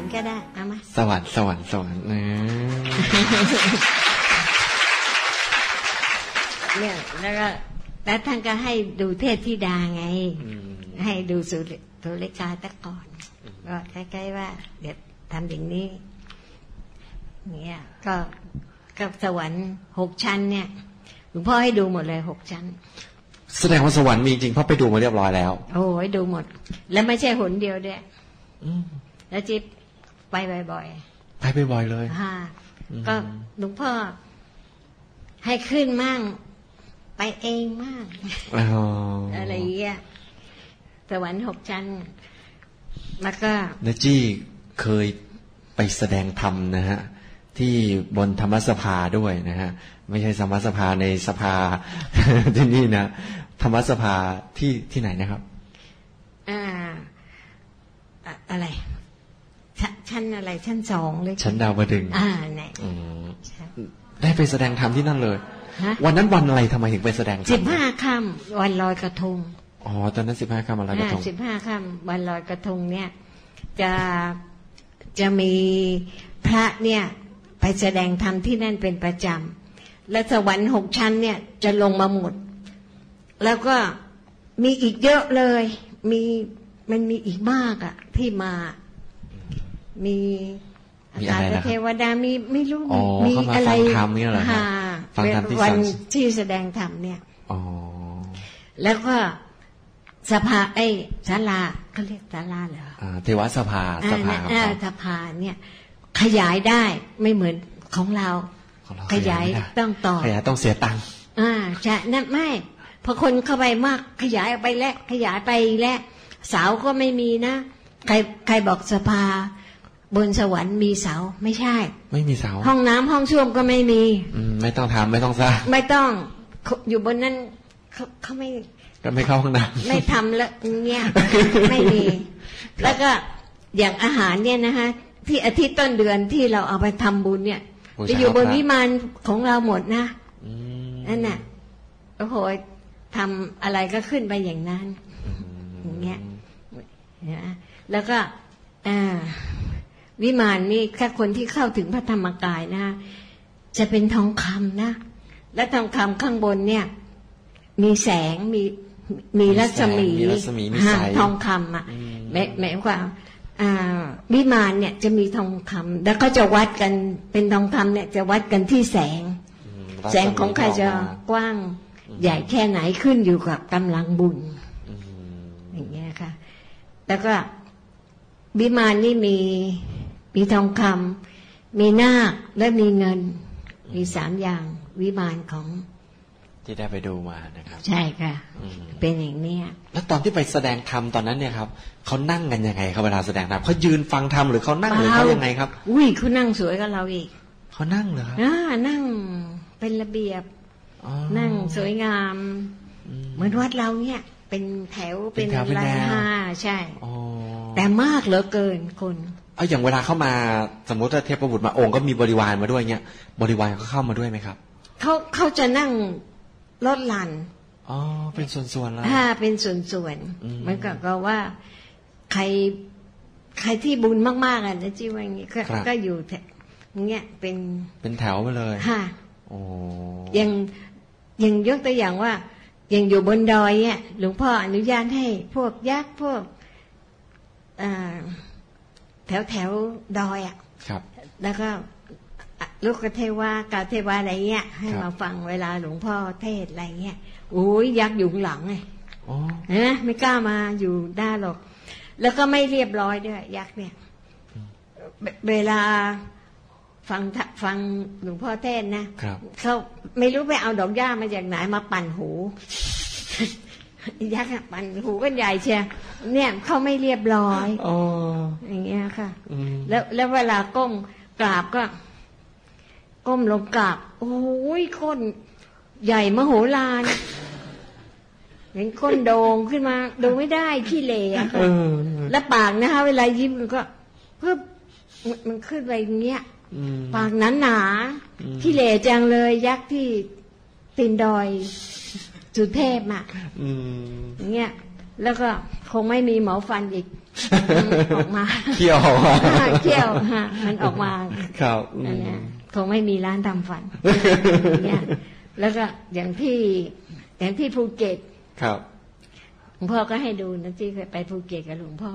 รค์ก็ได้เอามาสวรรค์นะเนี่ยแล้วก็แล้วท่านก็ให้ดูเทพธิดาไงให้ดูสุธุลิกาตะก่อนก็ใกล้ๆว่าเดี๋ยวทำอย่างนี้เนี่ยก็กับสวรรค์6 ชั้นเนี่ยหลวงพ่อให้ดูหมดเลย6 ชั้นแสดงว่าสวรรค์มีจริงเพราะไปดูมาเรียบร้อยแล้วโอ้ยดูหมดแล้วไม่ใช่หนเดียวด้วยแล้วจิ๊บไปบ่อยๆไปบ่อยๆเลยค่ะก็หลวงพ่อให้ขึ้นมั่งไปเองมั่ง อะไรอย่างเงี้ยสวรรค์6 ชั้นแล้วก็เนจี้เคยไปแสดงธรรมนะฮะที่บนธรรมสภาด้วยนะฮะไม่ใช่ธรรมสภาในสภาที่นี่นะธรรมสภาที่ไหนนะครับอะไรชั้นอะไรชั้น 2เลยชั้นดาวดึงส์ไหนได้ไปแสดงธรรมที่นั่นเลยวันนั้นวันอะไรทำไมถึงไปแสดงธรรม15 ค่ำวันลอยกระทงอ๋อตอนนั้น15 ค่ำวันลอยกระทง15 ค่ำวันลอยกระทงเนี่ยจะมีพระเนี่ยไปแสดงธรรมที่นั่นเป็นประจำและสวรรค์6 ชั้นเนี่ยจะลงมาหมดแล้วก็มีอีกเยอะเลยมันมีอีกมากอ่ะที่มามีอะไรนะเทวดามีไม่รู้มีอะไรธรรมเนี่ยเหรอฮะฟังธรรมที่วันที่แสดงธรรมเนี่ยอ๋อแล้วก็สภาไอ้ศาลาเขาเรียกศาลาเหรอเทวสภาสภาเนี่ยขยายได้ไม่เหมือนของเราขยายต้องต่อขยายต้องเสียตังค์ใช่นั่นไม่พอคนเข้าไปมากขยายไปแล้วขยายไปแล้วเสาก็ไม่มีนะใครบอกสภาบนสวรรค์มีเสาไม่ใช่ไม่มีเสาห้องน้ำห้องส้วมก็ไม่มีไม่ต้องทำไม่ต้องสร้างไม่ต้องอยู่บนนั้นเขาไม่เข้าห้องน้ำไม่ทำแล้วเนี่ยไม่มีแล้วก็อย่างอาหารเนี่ยนะคะที่อาทิตย์ต้นเดือนที่เราเอาไปทำบุญเนี่ยจะอยู่บนวิมานของเราหมดนะนั่นน่ะโอ้โหทำอะไรก็ขึ้นไปอย่างนั้นอย่างเงี้ยนะแล้วก็วิมานนี่ถ้าคนที่เข้าถึงพระธรรมกายนะจะเป็นทองคำนะและทองคำข้างบนเนี่ยมีแสงมีรัศมีทองคำอ่ะแม้ว่าวิมานเนี่ยจะมีทองคำแล้วก็จะวัดกันเป็นทองคำเนี่ยจะวัดกันที่แสงของใครจะกว้างใหญ่แค่ไหนขึ้นอยู่กับกำลังบุญอย่างเงี้ยค่ะแล้วก็วิมานนี่มีทองคำมีนาคและมีเงินมี3 อย่างวิมานของที่ได้ไปดูมานะครับใช่ค่ะเป็นอย่างนี้แล้วตอนที่ไปแสดงธรรมตอนนั้นเนี่ยครับเขานั่งกันยังไงครับเวลาแสดงธรรมเขายืนฟังธรรมหรือเขานั่งหรือเขายังไงครับอุ้ยเขานั่งสวยกับเราอีกเขานั่งเหรอครับนั่งเป็นระเบียบนั่งสวยงามเหมือนวัดเราเนี่ยเป็นแถวเป็นลายใช่แต่มากเหลือเกินคนอย่างเวลาเข้ามาสมมติถ้าเทพบุตรมาองค์ก็มีบริวารมาด้วยเนี่ยบริวารเขาเข้ามาด้วยไหมครับเขาจะนั่งลดหลั่นเป็นส่วนๆแล้วเป็นส่วนๆเหมือนกับว่าใครที่บุญมากๆนะจีว่าอย่างนี้ก็อยู่เงี้ยเป็นแถวไปเลยค่ะโอ้ยังยกตัวอย่างว่ายังอยู่บนดอยเนี่ยหลวงพ่ออนุญาตให้พวกยักษ์พวกแถวดอยอ่ะครับแล้วก็ลูกเทวากาเทวาอะไรเงี้ยให้มาฟังเวลาหลวงพ่อเทศอะไรเงี้ยอุ้ยยักษ์อยู่หลังไงนะไม่กล้ามาอยู่ได้หรอกแล้วก็ไม่เรียบร้อยด้วยยักษ์เนี่ยเวลาฟังหลวงพ่อเทศนะเขาไม่รู้ไปเอาดอกหญ้ามาจากไหนมาปั่นหูยักษ์ปั่นหูกันใหญ่เชียเนี่ยเขาไม่เรียบร้อยอย่างเงี้ยค่ะแล้วเวลาก้มกราบก็ก้มลงกราบโอ้ยก้นใหญ่มโหฬารเห็นก้นโด่งขึ้นมาดูไม่ได้ขี้เละและปากนะคะเวลายิ้มก็เพิ่มมันขึ้นไปอย่างเงี้ยปากหนาๆขี้เละจังเลยยักษ์ที่ตีนดอยสุเทพอ่ะอย่างเงี้ยแล้วก็คงไม่มีหมอฟันอีก ออกมาเขี้ยวเขี้ยวมันออกมาครับเนี่ยคงไม่มีร้านทำฟันเนี่ยแล้วก็อย่างที่ภูเก็ตครับหลวงพ่อก็ให้ดูนะที่เคยไปภูเก็ตกับหลวงพ่อ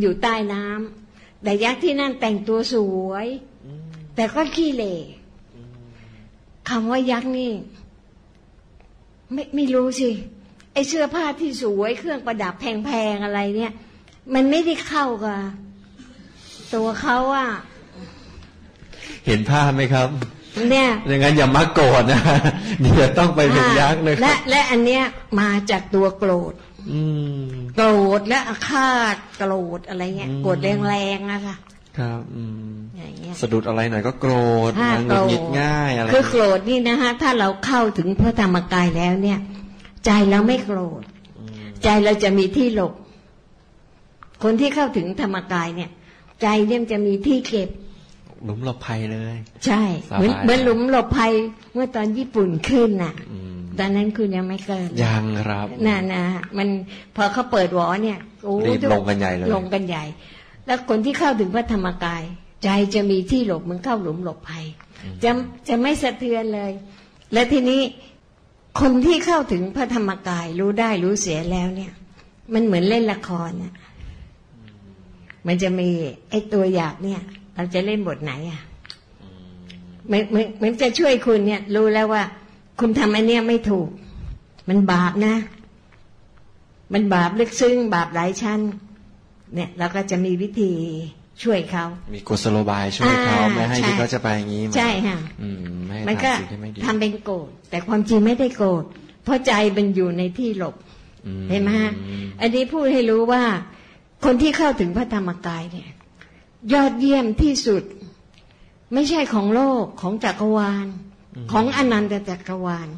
อยู่ใต้น้ำแต่ยักษ์ที่นั่นแต่งตัวสวยแต่ก็ขี้เหร่คำว่ายักษ์นี่ไม่รู้สิไอเสื้อผ้าที่สวยเครื่องประดับแพงๆอะไรเนี่ยมันไม่ได้เข้ากับตัวเขาอะเห็นภาพไหมครับเนี่ยอย่างนั้นอย่ามาโกรธนะเดี๋ยวต้องไปเป็นยักษ์เลยและอันเนี้ยมาจากตัวโกรธโกรธและอาฆาตโกรธอะไรเงี้ยโกรธแรงๆนะคะครับสะดุดอะไรหน่อยก็โกรธหงุดหงิดง่ายอะไรคือโกรธนี่นะฮะถ้าเราเข้าถึงพระธรรมกายแล้วเนี่ยใจเราไม่โกรธใจเราจะมีที่หลบคนที่เข้าถึงธรรมกายเนี่ยใจเนี่ยจะมีที่เก็บหลุมหลบภัยเลยใช่เหมือนหลุมหลบภัยเมื่อตอนญี่ปุ่นขึ้นน่ะตอนนั้นคือยังไม่เกิดยังครับน่ะมันพอเขาเปิดวอเนี่ยโอ้ลงกันใหญ่เลยลงกันใหญ่แล้วคนที่เข้าถึงพระธรรมกายใจจะมีที่หลบเหมือนเข้าหลุมหลบภัยจะไม่สะเทือนเลยและทีนี้คนที่เข้าถึงพระธรรมกายรู้ได้รู้เสียแล้วเนี่ยมันเหมือนเล่นละครน่ะมันจะมีไอ้ตัวหยาบเนี่ยเราจะเล่นบทไหนอ่ะมันจะช่วยคุณเนี่ยรู้แล้วว่าคุณทำอันเนี้ยไม่ถูกมันบาปนะมันบาปลึกซึ้งบาปหลายชั้นเนี่ยเราก็จะมีวิธีช่วยเขามีกุศโลบายช่วยเขาไม่ให้ที่เขาจะไปอย่างนี้ใช่ค่ะมันก็ทำเป็นโกรธแต่ความจริงไม่ได้โกรธเพราะใจมันอยู่ในที่หลบเห็นไหมฮะอันนี้พูดให้รู้ว่าคนที่เข้าถึงพระธรรมกายเนี่ยยอดเยี่ยมที่สุดไม่ใช่ของโลกของจักรวาลของอนันตจักรวาล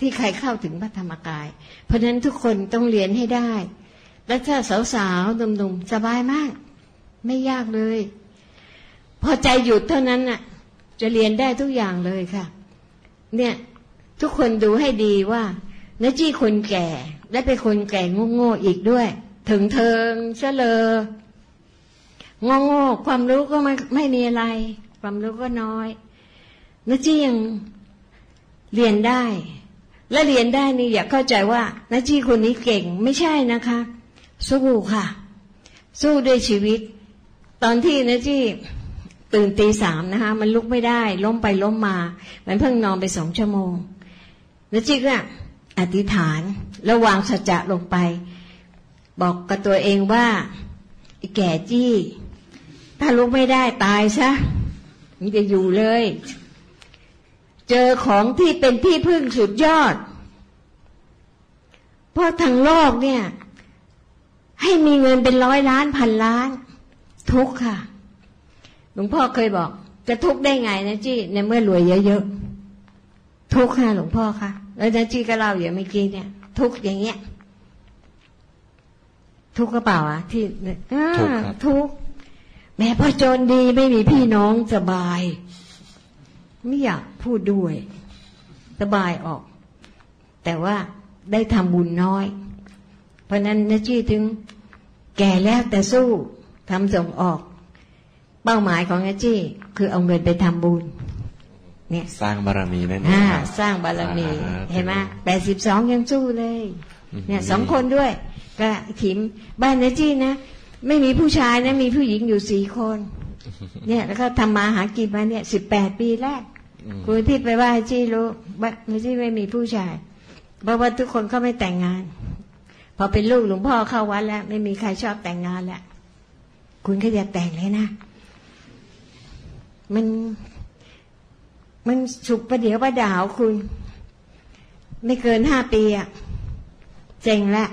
ที่ใครเข้าถึงพระธรรมกายเพราะนั้นทุกคนต้องเรียนให้ได้และถ้าสาวๆหนุ่มๆสบายมากไม่ยากเลยพอใจหยุดเท่านั้นน่ะจะเรียนได้ทุกอย่างเลยค่ะเนี่ยทุกคนดูให้ดีว่านะจี้คนแก่และเป็นคนแก่โง่ๆอีกด้วยถึงเทิงเฉลยโง่ๆความรู้ก็ไม่มีอะไรความรู้ก็น้อยนะจี้ยังเรียนได้และเรียนได้นี่อย่าเข้าใจว่านะจี้คนนี้เก่งไม่ใช่นะคะสู้ค่ะสู้ด้วยชีวิตตอนที่นะจี้ตื่น 3:00 น.นะคะมันลุกไม่ได้ล้มไปล้มมามันเพิ่งนอนไป2 ชั่วโมงนะจี้ก็อธิษฐานแล้ววางสัจจะลงไปบอกกับตัวเองว่าไอ้แก่จี้ถ้าลุกไม่ได้ตายซะมันจะอยู่เลยเจอของที่เป็นที่พึ่งสุดยอดเพราะทางโลกเนี่ยให้มีเงินเป็น100 ล้าน1,000 ล้านทุกข์ค่ะหลวงพ่อเคยบอกจะทุกข์ได้ไงนะจี้ในเมื่อรวยเยอะๆทุกข์ค่ะหลวงพ่อค่ะแล้วนะจี้ก็เล่าอย่างเมื่อกี้เนี่ยทุกข์อย่างเงี้ยทุกข์กระเป๋าอะที่ทุกข์แม้พอจนดีไม่มีพี่น้องสบายไม่อยากพูดด้วยสบายออกแต่ว่าได้ทำบุญน้อยเพราะนั้นนะจี้ถึงแก่แล้วแต่สู้ทำส่งออกเป้าหมายของนะจี้คือเอาเงินไปทำบุญเนี่ยสร้างบารมีนั่นเองสร้างบารมีเห็นไหม82ยังสู้เลยเนี่ย2 คนด้วยก็ถิมบ้านนะจี้นะไม่มีผู้ชายนะมีผู้หญิงอยู่4 คนเนี่ยแล้วก็ทำมาหากินมาเนี่ย18 ปีแรกคุยที่ไปว่าจี้รู้ว่านะจี้ไม่มีผู้ชายเพราะว่าทุกคนก็ไม่แต่งงานพอเป็นลูกหลวงพ่อเข้าวัดแล้วไม่มีใครชอบแต่งงานแล้วคุณก็อย่าแต่งเลยนะมันสุกประเดี๋ยวประดาวคุณไม่เกิน5 ปีอ่ะเจ๋งละ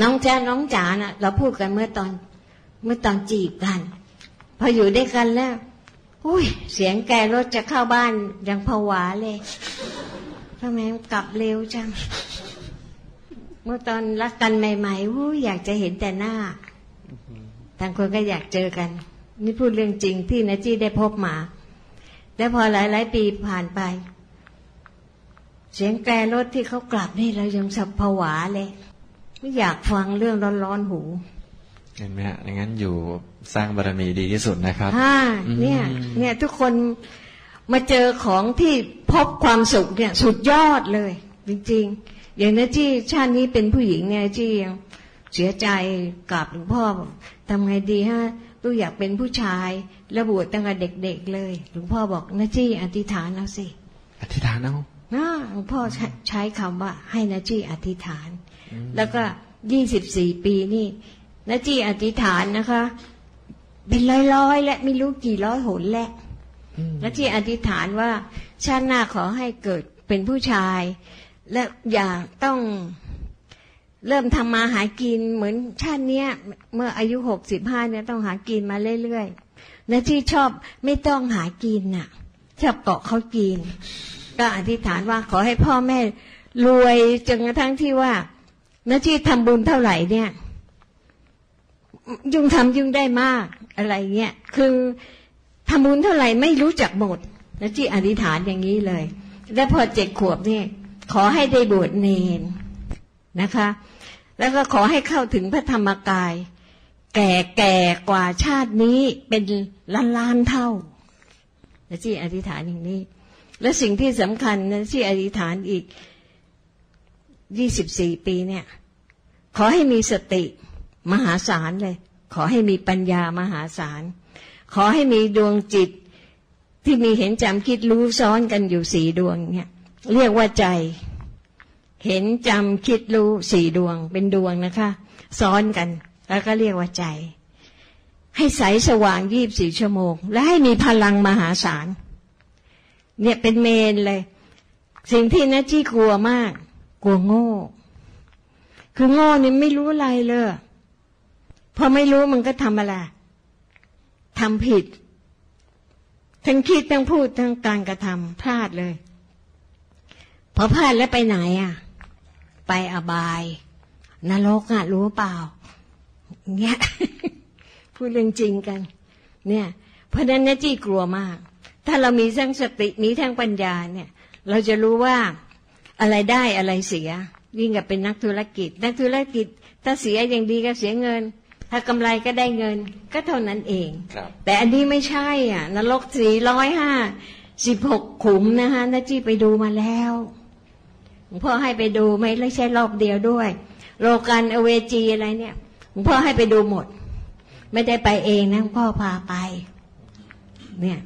น้องแจ้น้องจ๋าน่ะเราพูดกันเมื่อตอนจีบกันพออยู่ด้วยกันแล้วอุ้ยเสียงแกรถจะเข้าบ้านยังผวาเลยทำไมกลับเร็วจังเมื่อตอนรักกันใหม่ๆวู้อยากจะเห็นแต่หน้าต่างคนก็อยากเจอกันนี่พูดเรื่องจริงที่นะจี้ได้พบมาแล้วพอหลายๆปีผ่านไปเสียงแกรรถที่เขากลับนี่เรายังสับผวาเลย ไม่อยากฟังเรื่องร้อนๆหูเห็นไหมฮะดังนั้นอยู่สร้างบารมีดีที่สุดนะครับเนี่ยทุกคนมาเจอของที่พบความสุขเนี่ยสุดยอดเลยจริงๆอย่างนะจี้ชาตินี้เป็นผู้หญิงเนี่ยจี้เสียใจกับหลวงพ่อทำไงดีฮะตู้อยากเป็นผู้ชายแล้วบวชตั้งแต่เด็กๆเลยหลวงพ่อบอกนะจี้อธิษฐานเอาสิอธิษฐานเอาหลวงพ่อใช้คำว่าให้นะจี้อธิษฐานแล้วก็24 ปีนี่นะจี้อธิษฐานนะคะเป็นร้อยๆและไม่รู้กี่ร้อยหนแล้วนะจี้อธิษฐานว่าชาติหน้าขอให้เกิดเป็นผู้ชายและอยากต้องเริ่มทำมาหากินเหมือนชาติเนี้ยเมื่ออายุ65เนี่ยต้องหากินมาเรื่อยๆนะจี้ชอบไม่ต้องหากินน่ะชอบเกาะเขากินก็อธิษฐานว่าขอให้พ่อแม่รวยจนกระทั่งที่ว่านะจี้ทำบุญเท่าไหร่เนี่ยยุ่งทำยุ่งได้มากอะไรเงี้ยคือทำบุญเท่าไหร่ไม่รู้จักหมดนะจี้อธิษฐานอย่างนี้เลยและพอ7 ขวบนี่ขอให้ได้บวชเนรนะคะแล้วก็ขอให้เข้าถึงพระธรรมกายแก่กว่าชาตินี้เป็นล้านเท่านะจี้อธิษฐานอย่างนี้และสิ่งที่สำคัญนะจี้อธิษฐานอีก24 ปีเนี่ยขอให้มีสติมหาศาลเลยขอให้มีปัญญามหาศาลขอให้มีดวงจิตที่มีเห็นจำคิดรู้ซ้อนกันอยู่4 ดวงเนี่ยเรียกว่าใจเห็นจำคิดรู้4 ดวงเป็นดวงนะคะซ้อนกันแล้วก็เรียกว่าใจให้ใสสว่าง24 ชั่วโมงและให้มีพลังมหาศาลเนี่ยเป็นเมนเลยสิ่งที่นะจี้กลัวมากกลัวโง่คือโง่นี่ไม่รู้อะไรเลยพอไม่รู้มันก็ทำอะไรทำผิดทั้งคิดทั้งพูดทั้งการกระทำพลาดเลยพอพลาดแล้วไปไหนอ่ะไปอบายนรกอ่ะรู้เปล่าเนี่ยพูดเรื่องจริงกันเนี่ยเพราะนั้นนะจี้กลัวมากถ้าเรามีทั้งสติมีทั้งปัญญาเนี่ยเราจะรู้ว่าอะไรได้อะไรเสียยิ่งกับเป็นนักธุรกิจถ้าเสียอย่างดีก็เสียเงินถ้ากำไรก็ได้เงินก็เท่านั้นเองแต่อันนี้ไม่ใช่อ่ะนรก456 ขุมนะคะนะจี้ไปดูมาแล้วหลวงพ่อให้ไปดูไม่ใช่รอบเดียวด้วยโลกันอเวจีอะไรเนี่ยหลวงพ่อให้ไปดูหมดไม่ได้ไปเองนะหลวงพ่อพาไปเนี่ย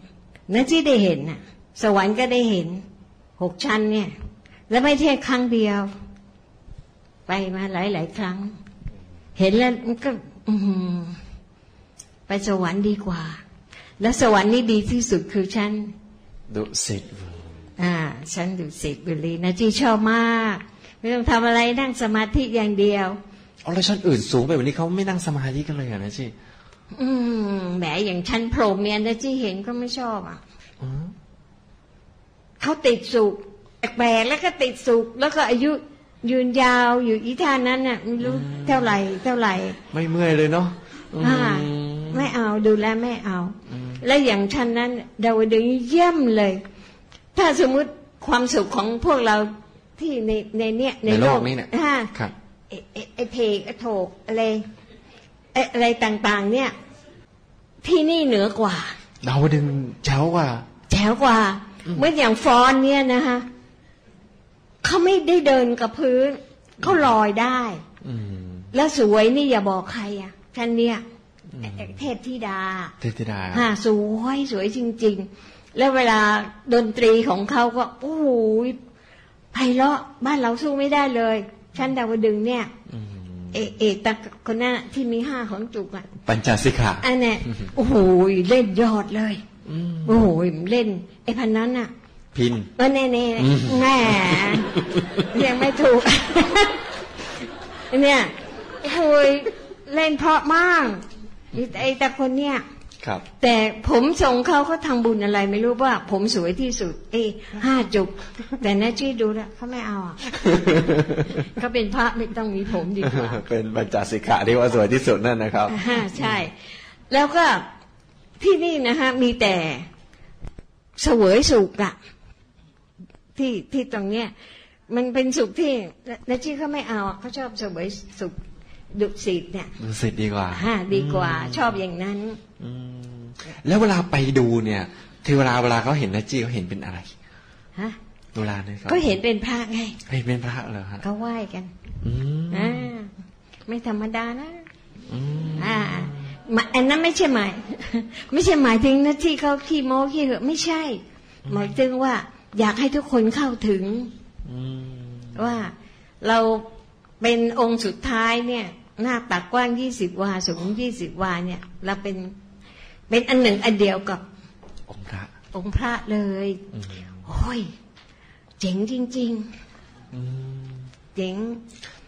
นะจี้ได้เห็นน่ะสวรรค์ก็ได้เห็น6 ชั้นเนี่ยและไม่ใช่ครั้งเดียวไปมาหลายครั้งเห็นแล้วมันก็ไปสวรรค์ดีกว่าและสวรรค์นี่ดีที่สุดคือชั้นดุสิตชั้นดุสิตบุรีนะจี้ชอบมากไม่ต้องทำอะไรนั่งสมาธิอย่างเดียวแล้วชั้นอื่นสูงไปวันนี้เขาไม่นั่งสมาธิกันเลยเหรอนะจี้แหมอย่างชั้นพรหมเนี่ยนะจี้เห็นก็ไม่ชอบอ่ะเขาติดสุขแปลกแล้วก็ติดสุขแล้วก็อายุยืนยาวอยู่อีท่านั้นน่ะไม่รู้เท่าไหร่ไม่เมื่อยเลยเนาะไม่เอาดูแลไม่เอาและอย่างชั้นนั้นดาวดึงเยี่ยมเลยถ้าสมมุติความสุขของพวกเราที่ในโลกนี้เนี่ยไอ้เพกไอ้โถกอะไรต่างๆเนี่ยที่นี่เหนือกว่าดาวดึงแจ๋วกว่าเหมือนอย่างฟ้อนเนี่ยนะคะเขาไม่ได้เดินกับพื้นเขาลอยได้แล้วสวยนี่อย่าบอกใครอ่ะท่านเนี่ยเทพธิดาสวยจริงๆแล้วเวลาดนตรีของเขาก็โอ้โหไพเราะบ้านเราสู้ไม่ได้เลยชั้นดาวดึงเนี่ยเอกตะคนนั้นที่มี5 ของจุกอ่ะปัญจสิกขาอันเนี่ยโอ้โหเล่นยอดเลยโอ้โหเล่นไอ้พันนั้นอ่ะพินแน่เรียกไม่ถูกเนี่ยโอ้ยเล่นเพราะมากไอ้แต่คนเนี่ยครับแต่ผมส่งเขาทำบุญอะไรไม่รู้ว่าผมสวยที่สุดไอ้5 จุกแต่น่าจี้ดูแล้วเขาไม่เอาอ่ะเขาเป็นพระไม่ต้องมีผมดีกว่าเป็นปัญจสิกขาที่ว่าสวยที่สุดนั่นนะครับใช่แล้วก็ที่นี่นะฮะมีแต่เสวยสุขอะที่ตรงเนี้ย มันเป็นสุขที่และจี้เขาไม่เอาเขาชอบเสวยสุขดุสิตเนี่ยดุสิตดีกว่าดีกว่าชอบอย่างนั้นแล้วเวลาไปดูเนี่ยที่เวลาเขาเห็นนะจี้เขาเห็นเป็นอะไรฮะเวลาเนี่ยเขาเห็นเป็นพระไงเห็นเป็นพระเหรอฮะเขาไหว้กันไม่ธรรมดานะอันนั้นไม่ใช่หมายถึงนะที่เขาขี้โม้ขี้เหอะไม่ใช่หมายถึงว่าอยากให้ทุกคนเข้าถึงว่าเราเป็นองค์สุดท้ายเนี่ยหน้าตักกว้าง20วาสูง20วาเนี่ยเราเป็นอันหนึ่งอันเดียวกับองค์พระเลยโอ้ยเจ๋งจริงๆเจ๋ง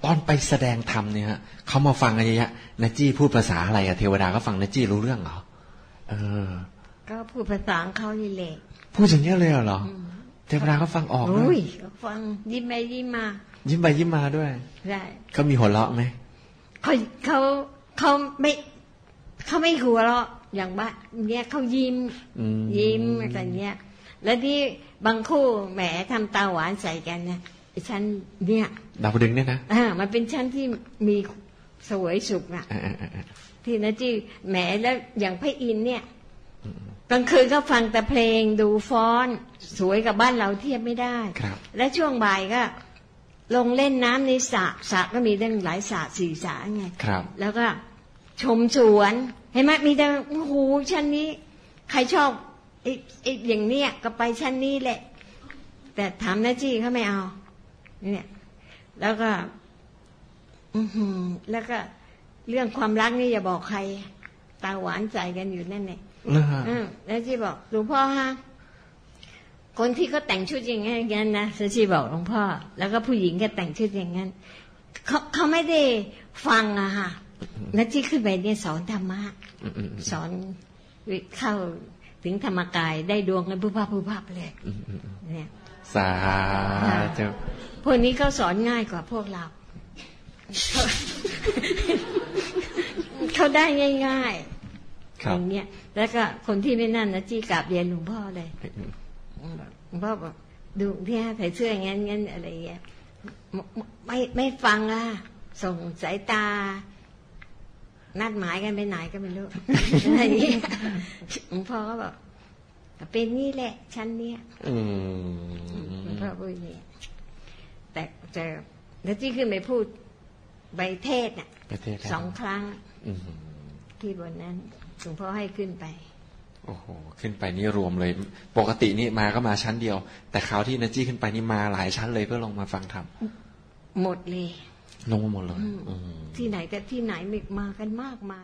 ตอนไปแสดงธรรมเนี่ยเขามาฟังอะไรฮะนะจี้พูดภาษาอะไรอะเทวดาก็ฟังนะจี้รู้เรื่องเหรอก็พูดภาษาเขานี่แหละพูดอย่างนี้เลยเหรอเทวดาก็ฟังออกนะฟังยิ้มไปยิ้มมาด้วยได้เขามีหัวเราะไหมเขาไม่หัวเราะอย่างบ้านเนี้ยเขายิ้มอะไรเนี้ยแล้วที่บางคู่แหมทำตาหวานใส่กันนะชั้นเนี่ยดาวดึงเนี่ยนะมันเป็นชั้นที่มีเสวยสุขนะที่นะจี้แหมแล้วอย่างพระอินทร์เนี่ยกลางคืนก็ฟังแต่เพลงดูฟ้อนสวยกับบ้านเราเทียบไม่ได้และช่วงบ่ายก็ลงเล่นน้ำในสระก็มีตั้งหลายสระสี่สระไงแล้วก็ชมสวนเห็นไหมมีแต่โอ้โหชั้นนี้ใครชอบอย่างเนี้ยก็ไปชั้นนี้แหละแต่ถามนะจี้เขาไม่เอาเนี่ยแล้วก็เรื่องความรักนี่อย่าบอกใครตาหวานใจกันอยู่นั่นเนี่ยแล้วจี้บอกหลวงพ่อฮะคนที่เขาแต่งชุดอย่างนั้นนะจี้บอกหลวงพ่อแล้วก็ผู้หญิงก็แต่งชุดอย่างนั้นเขาไม่ได้ฟังอะค่ะแล้วจี้ขึ้นไปเนี่ยสอนธรรมะสอนเข้าถึงธรรมกายได้ดวงกันผู้ภาพเลยเนี่ยสาธุพวกนี้เขาสอนง่ายกว่าพวกเราเขาได้ง่ายๆอย่างเงี้ยแล้วก็คนที่ไม่นั่นนะจี้กราบเรียนหลวงพ่อเลยหลวงพ่อบอกดูที่ใส่เสื้ออย่างงั้นอะไรเงี้ยไม่ฟังอ่ะส่งสายตานัดหมายกันไปไหนก็ไม่รู้อะไรเงี้ยหลวงพ่อก็บอกเป็นนี่แหละชั้นเนี้ยหลวงพ่อพูดนี่แต่จะแล้วจี้ขึ้นไปพูดใบเทศน่ะสองครั้งที่บนนั้นหลวงพ่อให้ขึ้นไปโอ้โหขึ้นไปนี่รวมเลยปกตินี่มาก็มาชั้นเดียวแต่คราวที่นะจี้ขึ้นไปนี่มาหลายชั้นเลยเพื่อลงมาฟังธรรมหมดเลยลงมาหมดเลยที่ไหนแต่ที่ไหนมากันมากมาย